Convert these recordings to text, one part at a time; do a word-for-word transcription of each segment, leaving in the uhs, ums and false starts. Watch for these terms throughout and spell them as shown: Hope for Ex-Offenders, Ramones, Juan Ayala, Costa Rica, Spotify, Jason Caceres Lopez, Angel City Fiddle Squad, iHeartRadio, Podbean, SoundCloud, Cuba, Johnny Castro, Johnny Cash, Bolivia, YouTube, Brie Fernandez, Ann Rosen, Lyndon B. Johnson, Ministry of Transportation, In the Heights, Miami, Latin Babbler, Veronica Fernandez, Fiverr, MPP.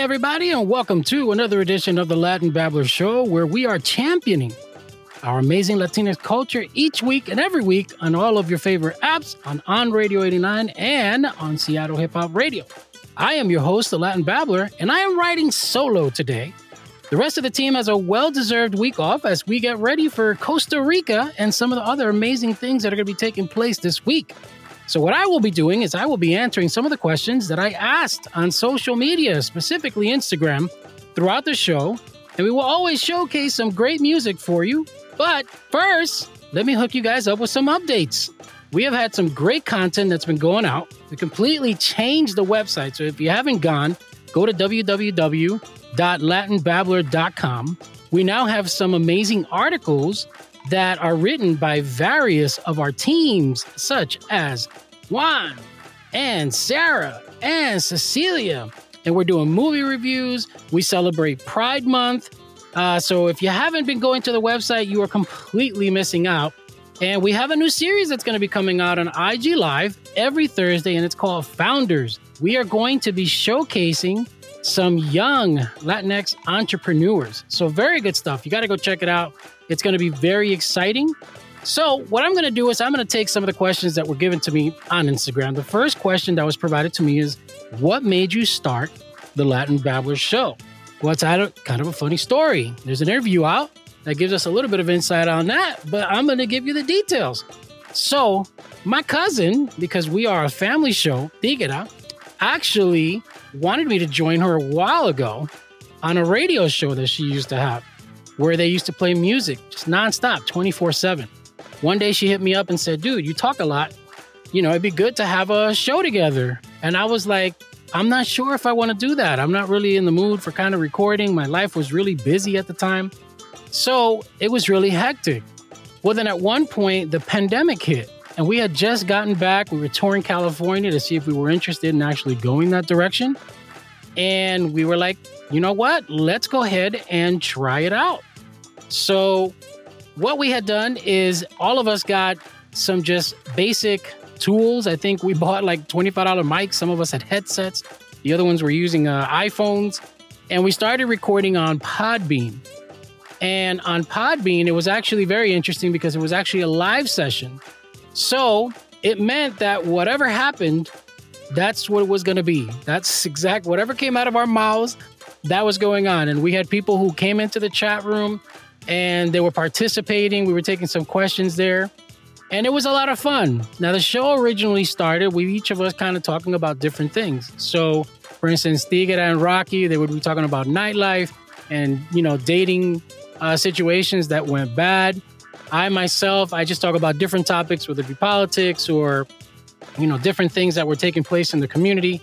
everybody, and welcome to another edition of the Latin Babbler Show, where we are championing our amazing Latinx culture each week and every week on all of your favorite apps, on On Radio eighty-nine and on Seattle Hip Hop Radio. I am your host, the Latin Babbler, and I am riding solo today. The rest of the team has a well-deserved week off as we get ready for Costa Rica and some of the other amazing things that are going to be taking place this week. So what I will be doing is I will be answering some of the questions that I asked on social media, specifically Instagram, throughout the show. And we will always showcase some great music for you. But first, let me hook you guys up with some updates. We have had some great content that's been going out. We completely changed the website. So if you haven't gone, go to w w w dot latin babbler dot com. We now have some amazing articles that are written by various of our teams, such as Juan and Sarah and Cecilia. And we're doing movie reviews. We celebrate Pride Month. Uh, so if you haven't been going to the website, you are completely missing out. And we have a new series that's going to be coming out on I G Live every Thursday, and it's called Founders. We are going to be showcasing some young Latinx entrepreneurs. So very good stuff. You got to go check it out. It's going to be very exciting. So what I'm going to do is I'm going to take some of the questions that were given to me on Instagram. The first question that was provided to me is, what made you start the Latin Babbler Show? Well, it's kind of a funny story. There's an interview out that gives us a little bit of insight on that, but I'm going to give you the details. So my cousin, because we are a family show, Tigera, actually wanted me to join her a while ago on a radio show that she used to have, where they used to play music just nonstop, twenty-four seven. One day she hit me up and said, dude, you talk a lot. You know, it'd be good to have a show together. And I was like, I'm not sure if I want to do that. I'm not really in the mood for kind of recording. My life was really busy at the time. So it was really hectic. Well, then at one point, the pandemic hit. And we had just gotten back. We were touring California to see if we were interested in actually going that direction. And we were like, you know what? Let's go ahead and try it out. So what we had done is all of us got some just basic tools. I think we bought like twenty-five dollar mics. Some of us had headsets. The other ones were using uh, iPhones. And we started recording on Podbean. And on Podbean, it was actually very interesting because it was actually a live session. So it meant that whatever happened, that's what it was going to be. That's exact. Whatever came out of our mouths, that was going on. And we had people who came into the chat room and they were participating. We were taking some questions there and it was a lot of fun. Now, the show originally started with each of us kind of talking about different things. So, for instance, Tigera and Rocky, they would be talking about nightlife and, you know, dating uh, situations that went bad. I myself, I just talk about different topics, whether it be politics or, you know, different things that were taking place in the community.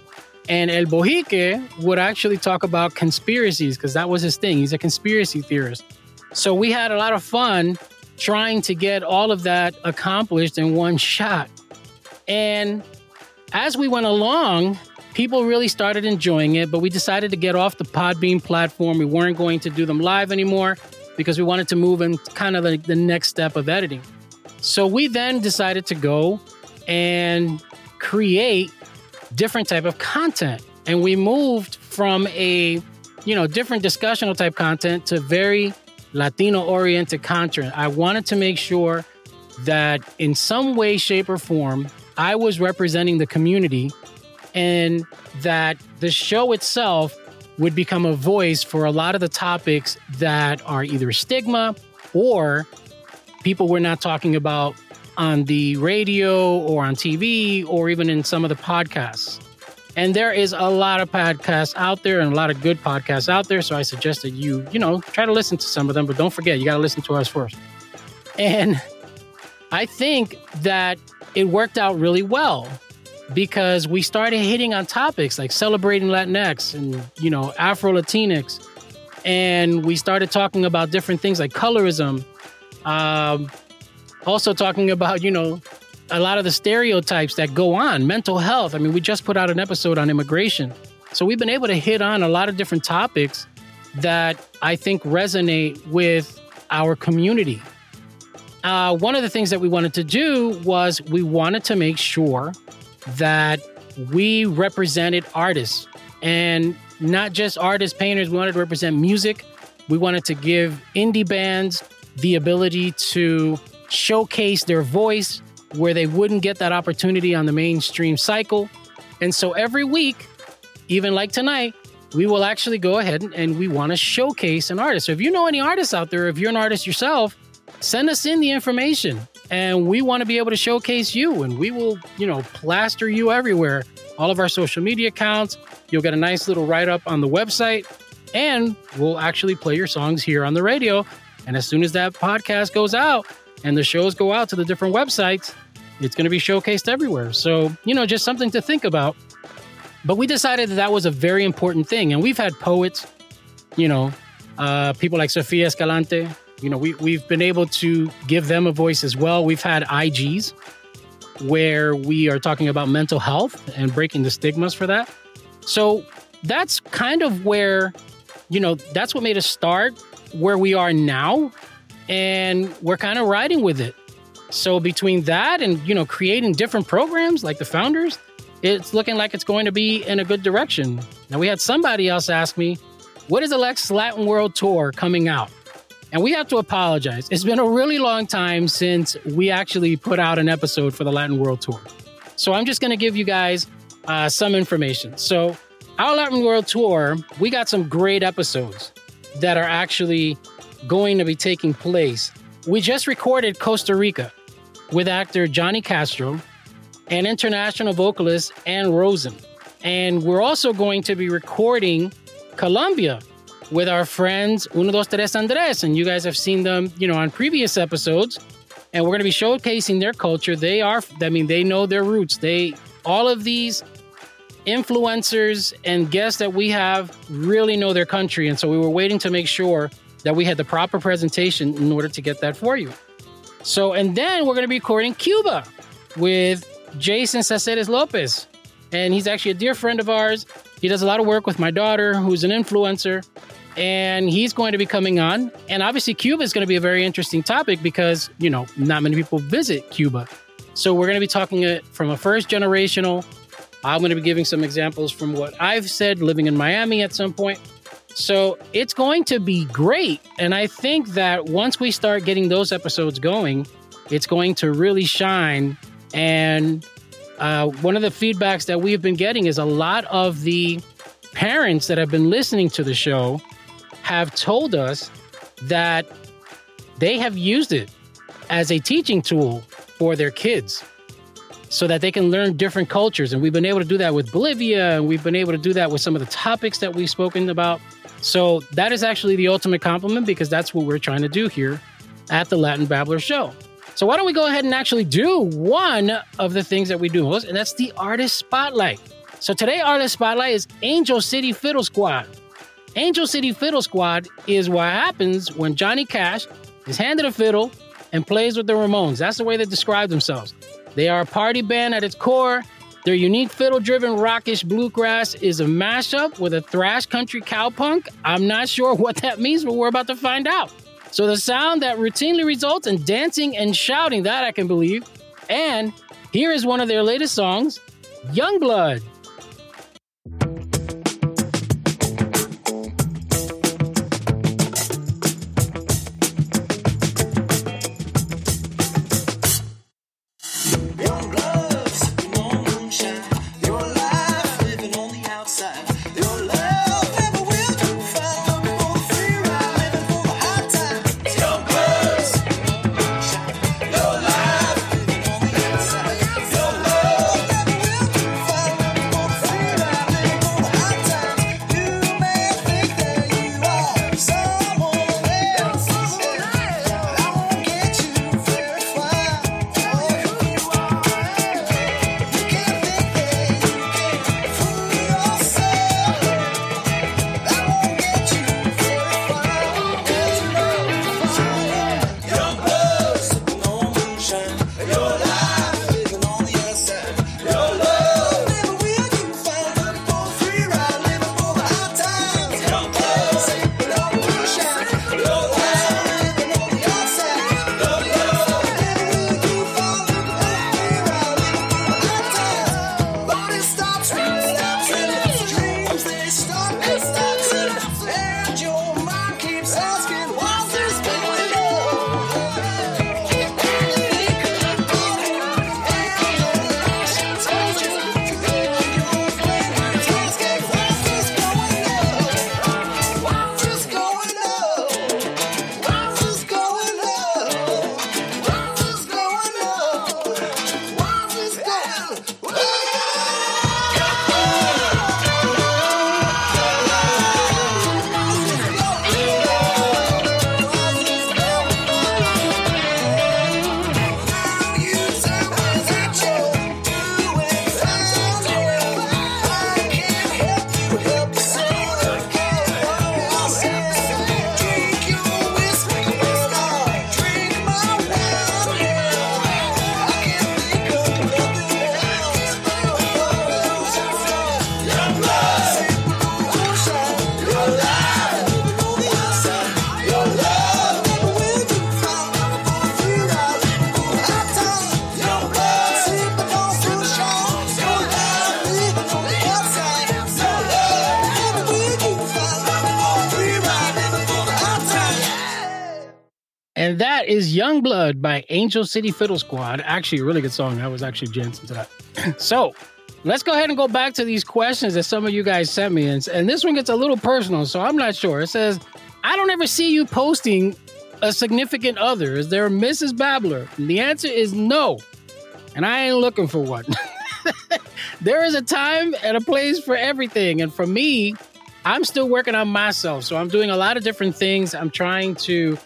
And El Bojique would actually talk about conspiracies because that was his thing. He's a conspiracy theorist. So we had a lot of fun trying to get all of that accomplished in one shot. And as we went along, people really started enjoying it, but we decided to get off the Podbean platform. We weren't going to do them live anymore, because we wanted to move in kind of like the next step of editing. So we then decided to go and create different type of content. And we moved from a, you know, different discussional type content to very Latino-oriented content. I wanted to make sure that in some way, shape, or form, I was representing the community and that the show itself would become a voice for a lot of the topics that are either stigma or people we're not talking about on the radio or on T V or even in some of the podcasts. And there is a lot of podcasts out there and a lot of good podcasts out there. So I suggest that you, you know, try to listen to some of them, but don't forget, you got to listen to us first. And I think that it worked out really well, because we started hitting on topics like celebrating Latinx and, you know, Afro-Latinx. And we started talking about different things like colorism. Um, also talking about, you know, a lot of the stereotypes that go on, mental health. I mean, we just put out an episode on immigration. So we've been able to hit on a lot of different topics that I think resonate with our community. Uh, one of the things that we wanted to do was we wanted to make sure that we represented artists. And not just artists, painters. We wanted to represent music. We wanted to give indie bands the ability to showcase their voice where they wouldn't get that opportunity on the mainstream cycle. And so every week, even like tonight, we will actually go ahead and, and we want to showcase an artist. So if you know any artists out there, if you're an artist yourself, send us in the information. And we want to be able to showcase you, and we will, you know, plaster you everywhere. All of our social media accounts. You'll get a nice little write-up on the website, and we'll actually play your songs here on the radio. And as soon as that podcast goes out and the shows go out to the different websites, it's going to be showcased everywhere. So, you know, just something to think about. But we decided that that was a very important thing. And we've had poets, you know, uh, people like Sofia Escalante. You know, we, we've been able to give them a voice as well. We've had I Gs where we are talking about mental health and breaking the stigmas for that. So that's kind of where, you know, that's what made us start where we are now. And we're kind of riding with it. So between that and, you know, creating different programs like the Founders, it's looking like it's going to be in a good direction. Now, we had somebody else ask me, what is Alex's Latin World Tour coming out? And we have to apologize. It's been a really long time since we actually put out an episode for the Latin World Tour. So I'm just going to give you guys uh, some information. So our Latin World Tour, we got some great episodes that are actually going to be taking place. We just recorded Costa Rica with actor Johnny Castro and international vocalist Ann Rosen. And we're also going to be recording Colombia with our friends Uno dos Tres Andres, and you guys have seen them, you know, on previous episodes, and we're going to be showcasing their culture. They are, I mean, they know their roots. They, all of these influencers and guests that we have really know their country, and so we were waiting to make sure that we had the proper presentation in order to get that for you. So, and then we're going to be recording Cuba with Jason Caceres Lopez, and he's actually a dear friend of ours. He does a lot of work with my daughter, who's an influencer, and he's going to be coming on. And obviously, Cuba is going to be a very interesting topic because, you know, not many people visit Cuba. So we're going to be talking it from a first generational. I'm going to be giving some examples from what I've said, living in Miami at some point. So it's going to be great. And I think that once we start getting those episodes going, it's going to really shine. And Uh, one of the feedbacks that we've been getting is a lot of the parents that have been listening to the show have told us that they have used it as a teaching tool for their kids so that they can learn different cultures. And we've been able to do that with Bolivia, and we've been able to do that with some of the topics that we've spoken about. So that is actually the ultimate compliment, because that's what we're trying to do here at the Latin Babbler Show. So why don't we go ahead and actually do one of the things that we do, and that's the Artist Spotlight. So today, Artist Spotlight is Angel City Fiddle Squad. Angel City Fiddle Squad is what happens when Johnny Cash is handed a fiddle and plays with the Ramones. That's the way they describe themselves. They are a party band at its core. Their unique fiddle-driven rockish bluegrass is a mashup with a thrash country cowpunk. I'm not sure what that means, but we're about to find out. So the sound that routinely results in dancing and shouting, that I can believe. And here is one of their latest songs, Youngblood. And that is Youngblood by Angel City Fiddle Squad. Actually, a really good song. I was actually dancing to that. So let's go ahead and go back to these questions that some of you guys sent me. And, and this one gets a little personal, so I'm not sure. It says, I don't ever see you posting a significant other. Is there a Missus Babbler? And the answer is no. And I ain't looking for one. There is a time and a place for everything. And for me, I'm still working on myself. So I'm doing a lot of different things. I'm trying to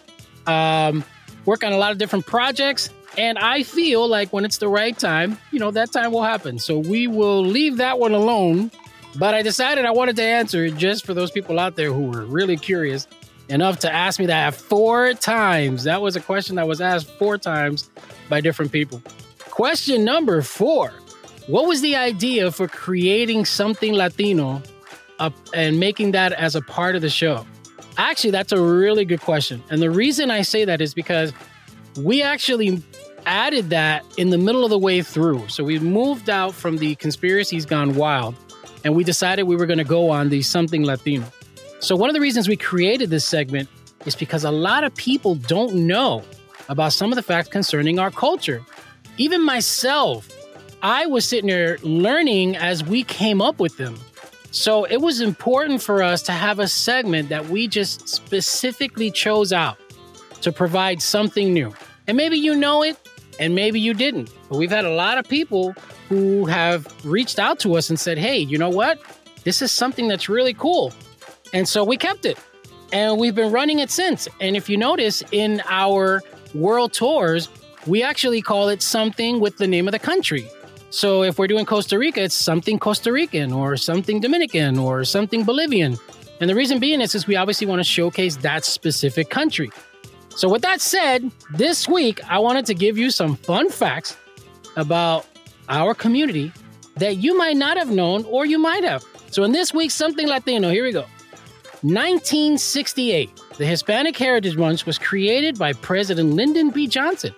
um, work on a lot of different projects. And I feel like when it's the right time, you know, that time will happen. So we will leave that one alone. But I decided I wanted to answer it just for those people out there who were really curious enough to ask me that four times. That was a question that was asked four times by different people. Question number four. What was the idea for creating something Latino up and making that as a part of the show? Actually, that's a really good question. And the reason I say that is because we actually added that in the middle of the way through. So we moved out from the Conspiracies Gone Wild, and we decided we were going to go on the Something Latino. So one of the reasons we created this segment is because a lot of people don't know about some of the facts concerning our culture. Even myself, I was sitting there learning as we came up with them. So it was important for us to have a segment that we just specifically chose out to provide something new. And maybe you know it, and maybe you didn't. But we've had a lot of people who have reached out to us and said, hey, you know what? This is something that's really cool. And so we kept it. And we've been running it since. And if you notice, in our world tours, we actually call it something with the name of the country. So if we're doing Costa Rica, it's something Costa Rican or something Dominican or something Bolivian. And the reason being is, is we obviously want to showcase that specific country. So with that said, this week, I wanted to give you some fun facts about our community that you might not have known or you might have. So in this week's Something Latino, here we go. nineteen sixty-eight, the Hispanic Heritage Month was created by President Lyndon B. Johnson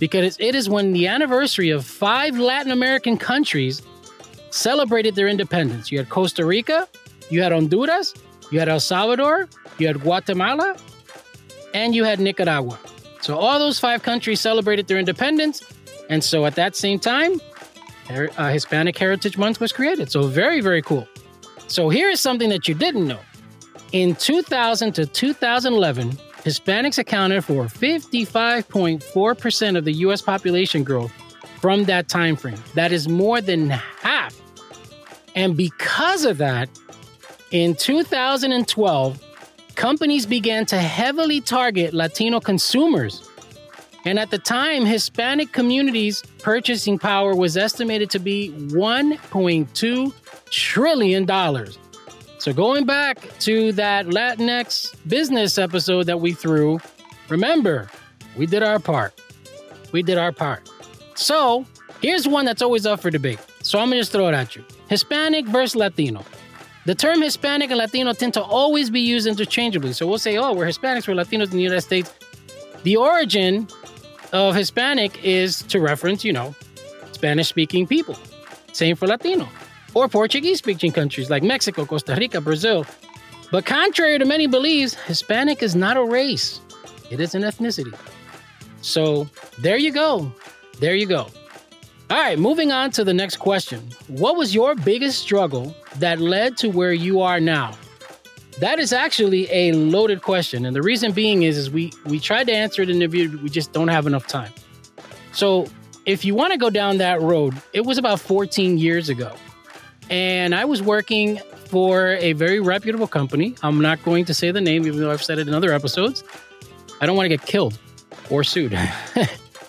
because it is when the anniversary of five Latin American countries celebrated their independence. You had Costa Rica, you had Honduras, you had El Salvador, you had Guatemala, and you had Nicaragua. So all those five countries celebrated their independence. And so at that same time, uh, Hispanic Heritage Month was created. So very, very cool. So here is something that you didn't know. In two thousand to two thousand eleven, Hispanics accounted for fifty-five point four percent of the U S population growth from that time frame. That is more than half. And because of that, in two thousand twelve, companies began to heavily target Latino consumers. And at the time, Hispanic communities' purchasing power was estimated to be one point two trillion dollars. So going back to that Latinx business episode that we threw, remember, we did our part. We did our part. So here's one that's always up for debate. So I'm going to just throw it at you. Hispanic versus Latino. The term Hispanic and Latino tend to always be used interchangeably. So we'll say, oh, we're Hispanics, we're Latinos in the United States. The origin of Hispanic is to reference, you know, Spanish-speaking people. Same for Latino. Or Portuguese-speaking countries like Mexico, Costa Rica, Brazil. But contrary to many beliefs, Hispanic is not a race. It is an ethnicity. So there you go. There you go. All right, moving on to the next question. What was your biggest struggle that led to where you are now? That is actually a loaded question. And the reason being is, is we, we tried to answer it in the interview, we just don't have enough time. So if you want to go down that road, it was about fourteen years ago. And I was working for a very reputable company. I'm not going to say the name, even though I've said it in other episodes. I don't want to get killed or sued.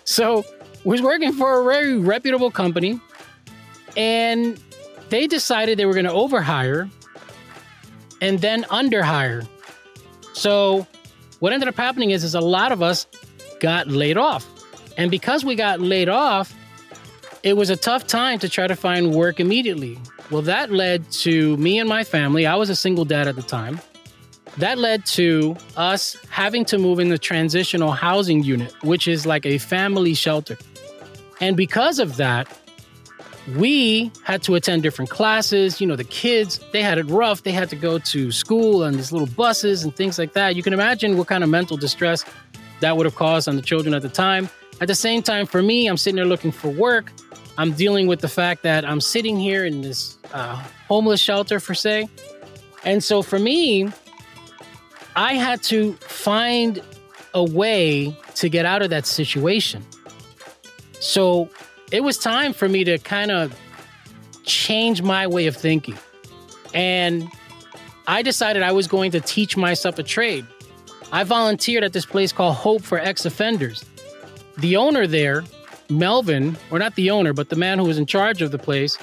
So was working for a very reputable company, and they decided they were going to overhire and then underhire. So what ended up happening is, is a lot of us got laid off. And because we got laid off, it was a tough time to try to find work immediately. Well, that led to me and my family. I was a single dad at the time. That led to us having to move in the transitional housing unit, which is like a family shelter. And because of that, we had to attend different classes. You know, the kids, they had it rough. They had to go to school on these little buses and things like that. You can imagine what kind of mental distress that would have caused on the children at the time. At the same time, for me, I'm sitting there looking for work. I'm dealing with the fact that I'm sitting here in this uh, homeless shelter, per se. And so for me, I had to find a way to get out of that situation. So it was time for me to kind of change my way of thinking. And I decided I was going to teach myself a trade. I volunteered at this place called Hope for Ex-Offenders. The owner there, Melvin, or not the owner, but the man who was in charge of the place,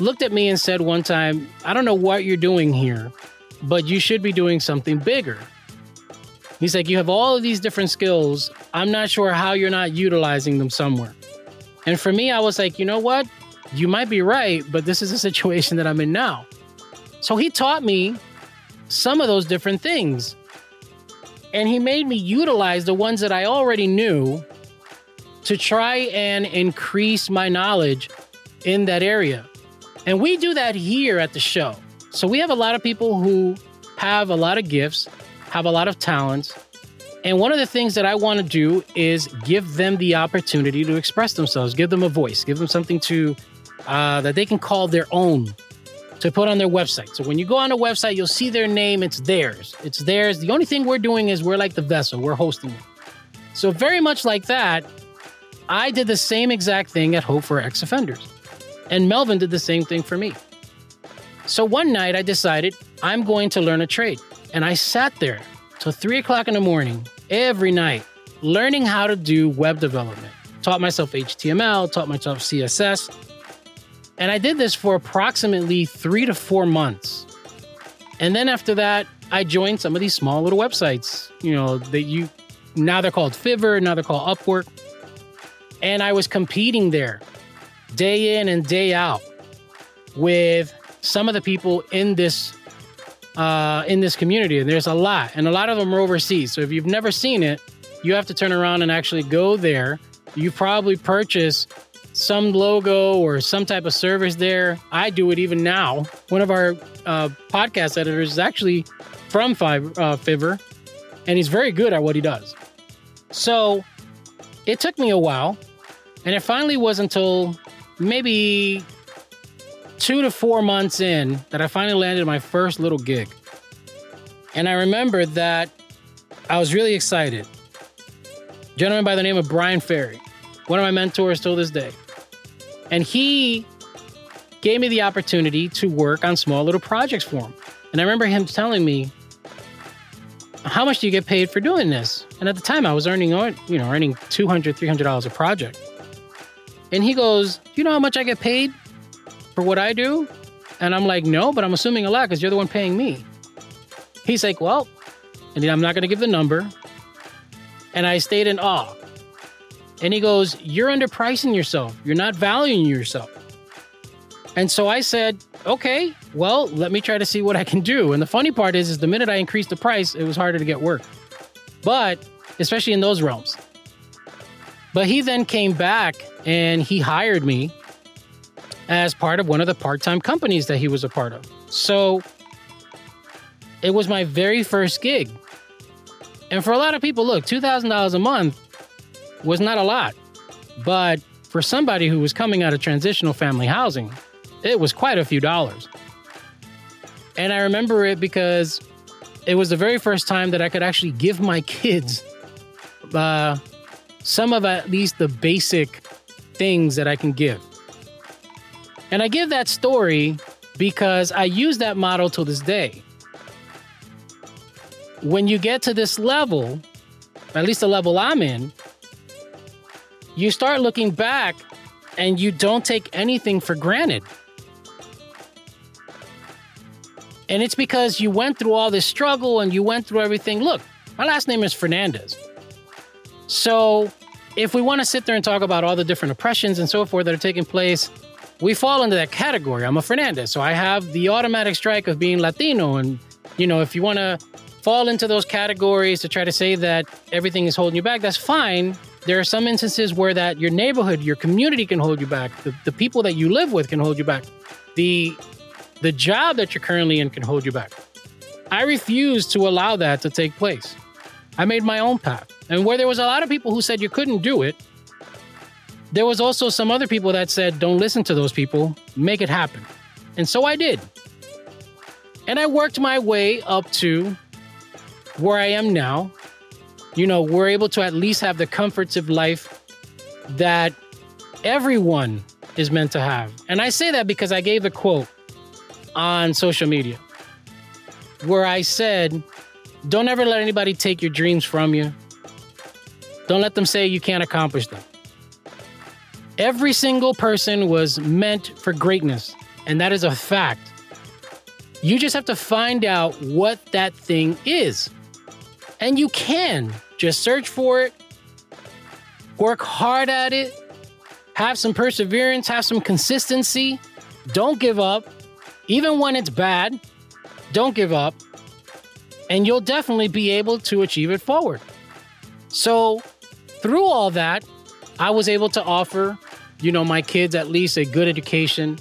looked at me and said one time, "I don't know what you're doing here, but you should be doing something bigger." He's like, "You have all of these different skills. I'm not sure how you're not utilizing them somewhere." And for me, I was like, you know what? You might be right, but this is the situation that I'm in now. So he taught me some of those different things. And he made me utilize the ones that I already knew to try and increase my knowledge in that area. And we do that here at the show. So we have a lot of people who have a lot of gifts, have a lot of talents. And one of the things that I want to do is give them the opportunity to express themselves, give them a voice, give them something to uh, that they can call their own, to put on their website. So when you go on the website, you'll see their name. It's theirs. It's theirs. The only thing we're doing is we're like the vessel. We're hosting it. So very much like that, I did the same exact thing at Hope for Ex-Offenders. And Melvin did the same thing for me. So one night I decided I'm going to learn a trade. And I sat there till three o'clock in the morning, every night, learning how to do web development. Taught myself H T M L, taught myself C S S. And I did this for approximately three to four months. And then after that, I joined some of these small little websites, you know, that you, now they're called Fiverr, now they're called Upwork. And I was competing there day in and day out with some of the people in this, uh, in this community. And there's a lot, and a lot of them are overseas. So if you've never seen it, you have to turn around and actually go there. You probably purchase some logo or some type of service there. I do it even now. One of our uh, podcast editors is actually from Fiverr, uh, Fiverr, and he's very good at what he does. So it took me a while, and it finally was until maybe two to four months in that I finally landed my first little gig. And I remember that I was really excited. A gentleman by the name of Brian Ferry, one of my mentors till this day. And he gave me the opportunity to work on small little projects for him. And I remember him telling me, "How much do you get paid for doing this?" And at the time I was earning, you know, earning two hundred, three hundred dollars a project. And he goes, "Do you know how much I get paid for what I do?" And I'm like, "No, but I'm assuming a lot because you're the one paying me." He's like, "Well," and I'm not going to give the number. And I stayed in awe. And he goes, "You're underpricing yourself. You're not valuing yourself." And so I said, "Okay, well, let me try to see what I can do." And the funny part is, is the minute I increased the price, it was harder to get work. But especially in those realms. But he then came back and he hired me as part of one of the part-time companies that he was a part of. So it was my very first gig. And for a lot of people, look, two thousand dollars a month was not a lot, but for somebody who was coming out of transitional family housing, it was quite a few dollars. And I remember it because it was the very first time that I could actually give my kids uh, some of at least the basic things that I can give. And I give that story because I use that model to this day. When you get to this level, at least the level I'm in, you start looking back and you don't take anything for granted. And it's because you went through all this struggle and you went through everything. Look, my last name is Fernandez. So if we want to sit there and talk about all the different oppressions and so forth that are taking place, we fall into that category. I'm a Fernandez. So I have the automatic strike of being Latino. And, you know, if you want to fall into those categories to try to say that everything is holding you back, that's fine. There are some instances where that your neighborhood, your community can hold you back. The, the people that you live with can hold you back. The, the job that you're currently in can hold you back. I refuse to allow that to take place. I made my own path. And where there was a lot of people who said you couldn't do it, there was also some other people that said, don't listen to those people, make it happen. And so I did. And I worked my way up to where I am now. You know, we're able to at least have the comforts of life that everyone is meant to have. And I say that because I gave the quote on social media where I said, don't ever let anybody take your dreams from you. Don't let them say you can't accomplish them. Every single person was meant for greatness, and that is a fact. You just have to find out what that thing is. And you can just search for it, work hard at it, have some perseverance, have some consistency. Don't give up. Even when it's bad, don't give up. And you'll definitely be able to achieve it forward. So through all that, I was able to offer, you know, my kids at least a good education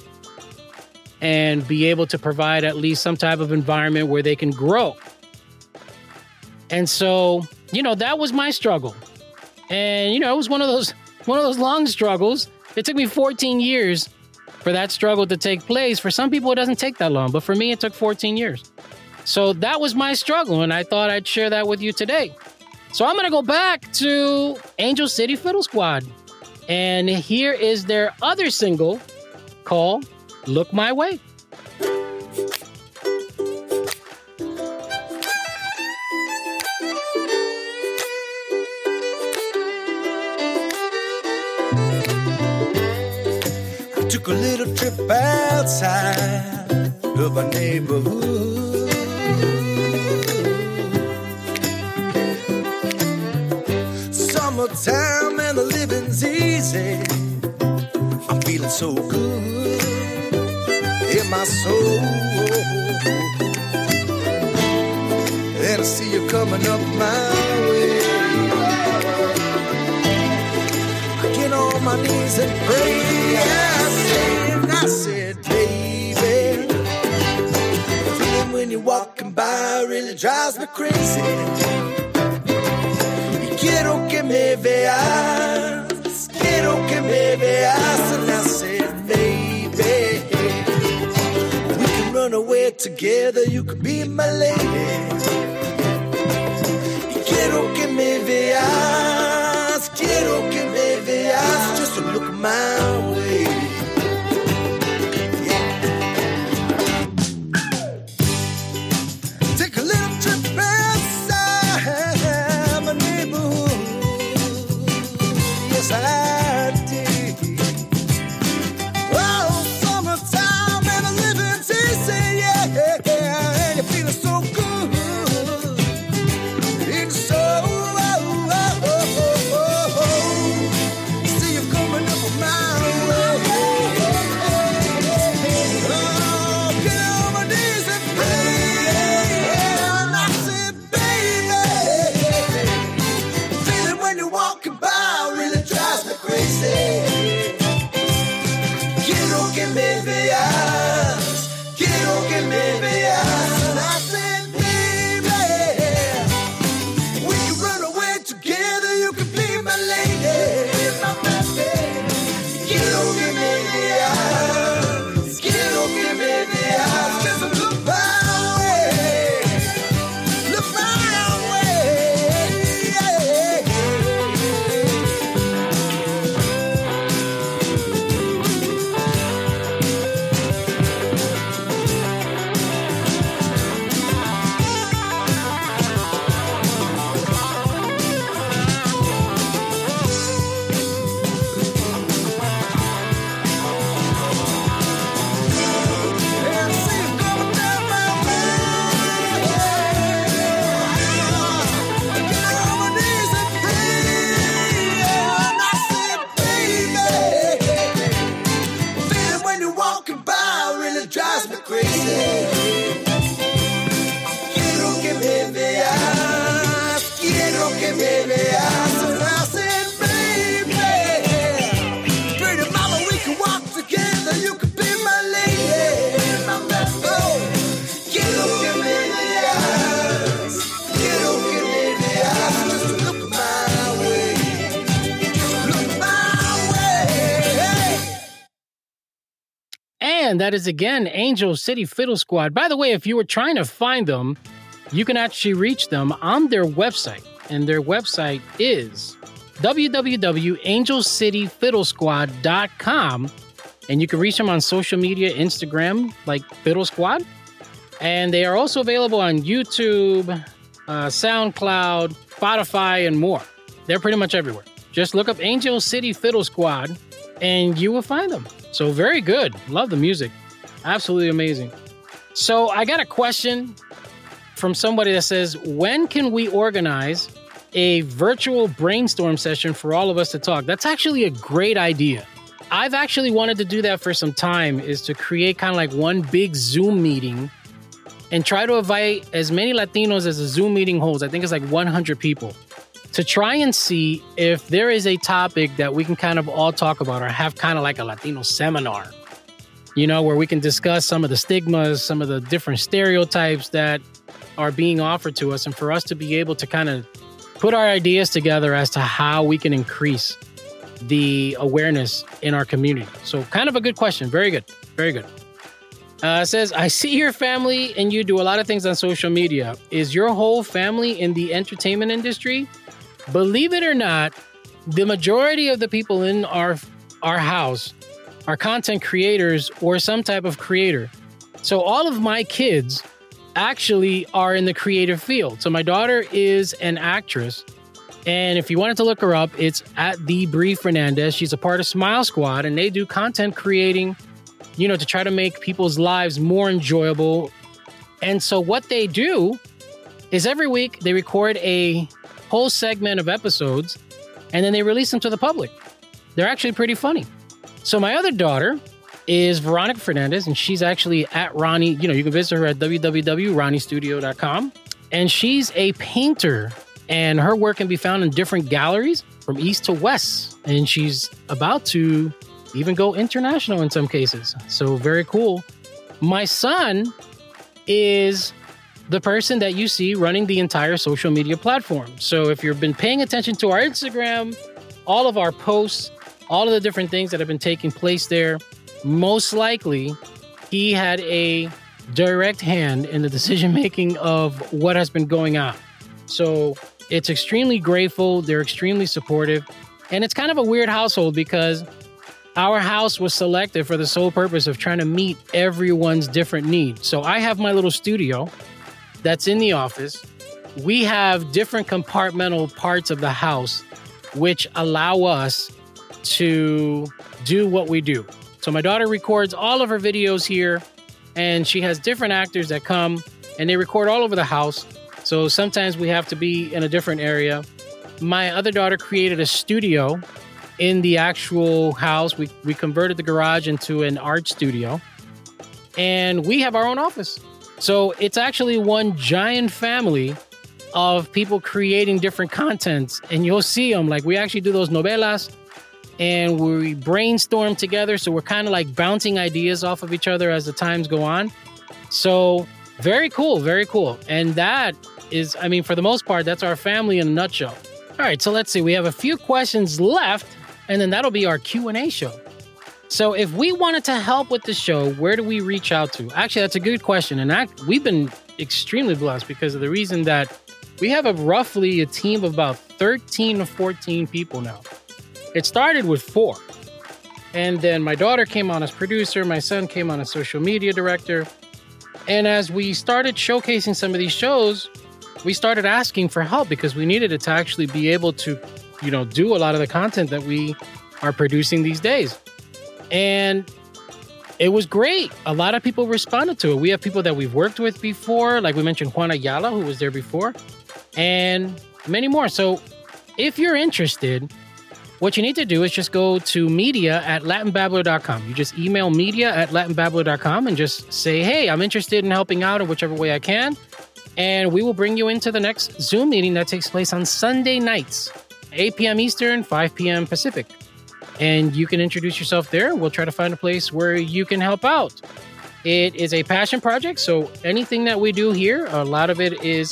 and be able to provide at least some type of environment where they can grow. And so, you know, that was my struggle. And, you know, it was one of those one of those long struggles. It took me fourteen years for that struggle to take place. For some people, it doesn't take that long. But for me, it took fourteen years. So that was my struggle. And I thought I'd share that with you today. So I'm going to go back to Angel City Fiddle Squad. And here is their other single called Look My Way. I took a little trip outside of our neighborhood. Summertime and the living's easy. I'm feeling so good in my soul. And I see you coming up my way. I get on my knees and pray. I said, I said, baby, the feeling when you're walking by really drives me crazy. Quiero que me veas, quiero que me veas. And I said, baby, we can run away together, you could be my lady. Quiero que me veas, quiero que me veas. Just to look my way. Now and that is, again, Angel City Fiddle Squad. By the way, if you were trying to find them, you can actually reach them on their website, and their website is w w w dot angel city fiddle squad dot com, and you can reach them on social media, Instagram, like Fiddle Squad, and they are also available on YouTube, uh, SoundCloud, Spotify, and more. They're pretty much everywhere. Just look up Angel City Fiddle Squad, and you will find them. So very good. Love the music. Absolutely amazing. So I got a question from somebody that says, when can we organize a virtual brainstorm session for all of us to talk? That's actually a great idea. I've actually wanted to do that for some time, is to create kind of like one big Zoom meeting and try to invite as many Latinos as a Zoom meeting holds. I think it's like one hundred people, to try and see if there is a topic that we can kind of all talk about, or have kind of like a Latino seminar, you know, where we can discuss some of the stigmas, some of the different stereotypes that are being offered to us, and for us to be able to kind of put our ideas together as to how we can increase the awareness in our community. So kind of a good question. Very good. Very good. Uh, it says, I see your family and you do a lot of things on social media. Is your whole family in the entertainment industry? Believe it or not, the majority of the people in our our house are content creators or some type of creator. So all of my kids actually are in the creative field. So my daughter is an actress. And if you wanted to look her up, it's at the Brie Fernandez. She's a part of Smile Squad, and they do content creating, you know, to try to make people's lives more enjoyable. And so what they do is every week they record a whole segment of episodes, and then they release them to the public. They're actually pretty funny. So my other daughter is Veronica Fernandez, and she's actually at Ronnie. You know, you can visit her at w w w dot ronnie studio dot com. And she's a painter, and her work can be found in different galleries from east to west. And she's about to even go international in some cases. So very cool. My son is the person that you see running the entire social media platform. So if you've been paying attention to our Instagram, all of our posts, all of the different things that have been taking place there, most likely he had a direct hand in the decision-making of what has been going on. So it's extremely grateful. They're extremely supportive. And it's kind of a weird household, because our house was selected for the sole purpose of trying to meet everyone's different needs. So I have my little studio that's in the office. We have different compartmental parts of the house which allow us to do what we do. So my daughter records all of her videos here, and she has different actors that come and they record all over the house. So sometimes we have to be in a different area. My other daughter created a studio in the actual house. We, we converted the garage into an art studio, and we have our own office. So it's actually one giant family of people creating different contents, and you'll see them. Like, we actually do those novelas, and we brainstorm together. So we're kind of like bouncing ideas off of each other as the times go on. So very cool, very cool. And that is, I mean, for the most part, that's our family in a nutshell. All right, so let's see. We have a few questions left, and then that'll be our Q and A show. So if we wanted to help with the show, where do we reach out to? Actually, that's a good question. And I, we've been extremely blessed because of the reason that we have a roughly a team of about thirteen to fourteen people now. It started with four. And then my daughter came on as producer. My son came on as social media director. And as we started showcasing some of these shows, we started asking for help because we needed it to actually be able to, you know, do a lot of the content that we are producing these days. And it was great. A lot of people responded to it. We have people that we've worked with before. Like we mentioned, Juan Ayala, who was there before, and many more. So if you're interested, what you need to do is just go to media at latin babbler dot com. You just email media at latin babbler dot com and just say, hey, I'm interested in helping out in whichever way I can. And we will bring you into the next Zoom meeting that takes place on Sunday nights, eight p.m. Eastern, five p.m. Pacific. And you can introduce yourself there. We'll try to find a place where you can help out. It is a passion project. So anything that we do here, a lot of it is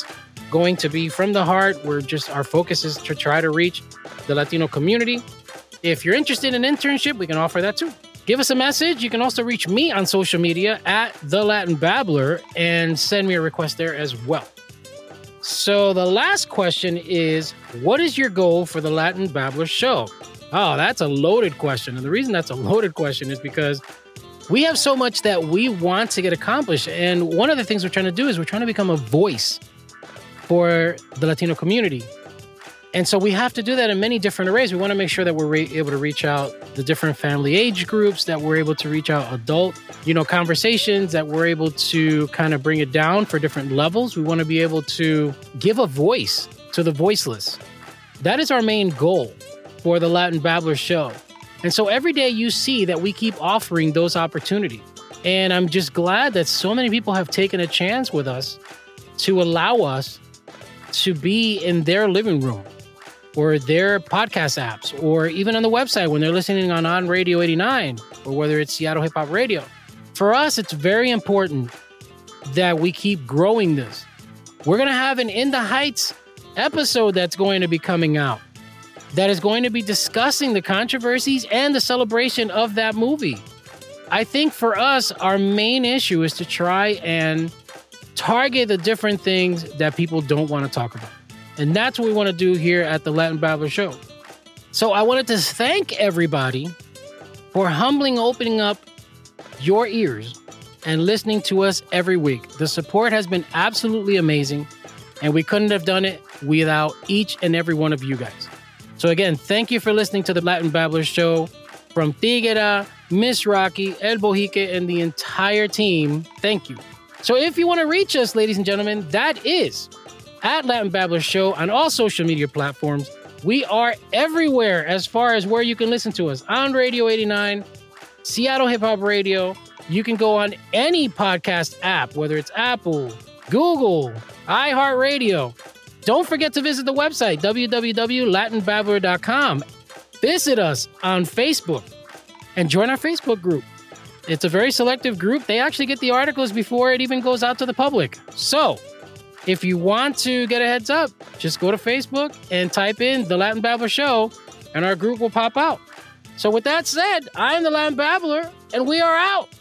going to be from the heart. We're just, our focus is to try to reach the Latino community. If you're interested in an internship, we can offer that too. Give us a message. You can also reach me on social media at The Latin Babbler and send me a request there as well. So the last question is, what is your goal for the Latin Babbler show? Oh, that's a loaded question. And the reason that's a loaded question is because we have so much that we want to get accomplished. And one of the things we're trying to do is we're trying to become a voice for the Latino community. And so we have to do that in many different arrays. We want to make sure that we're re- able to reach out the different family age groups, that we're able to reach out adult, you know, conversations, that we're able to kind of bring it down for different levels. We want to be able to give a voice to the voiceless. That is our main goal for the Latin Babbler show. And so every day you see that we keep offering those opportunities. And I'm just glad that so many people have taken a chance with us to allow us to be in their living room or their podcast apps or even on the website when they're listening on On Radio eighty-nine or whether it's Seattle Hip Hop Radio. For us, it's very important that we keep growing this. We're going to have an In the Heights episode that's going to be coming out that is going to be discussing the controversies and the celebration of that movie. I think for us, our main issue is to try and target the different things that people don't want to talk about. And that's what we want to do here at the Latin Babbler Show. So I wanted to thank everybody for humbling opening up your ears and listening to us every week. The support has been absolutely amazing, and we couldn't have done it without each and every one of you guys. So again, thank you for listening to the Latin Babbler Show. From Tigera, Miss Rocky, El Bojique, and the entire team, thank you. So if you want to reach us, ladies and gentlemen, that is at Latin Babbler Show on all social media platforms. We are everywhere as far as where you can listen to us. On Radio eighty-nine, Seattle Hip Hop Radio. You can go on any podcast app, whether it's Apple, Google, iHeartRadio. Don't forget to visit the website, w w w dot latin babbler dot com. Visit us on Facebook and join our Facebook group. It's a very selective group. They actually get the articles before it even goes out to the public. So if you want to get a heads up, just go to Facebook and type in The Latin Babbler Show and our group will pop out. So with that said, I'm The Latin Babbler and we are out.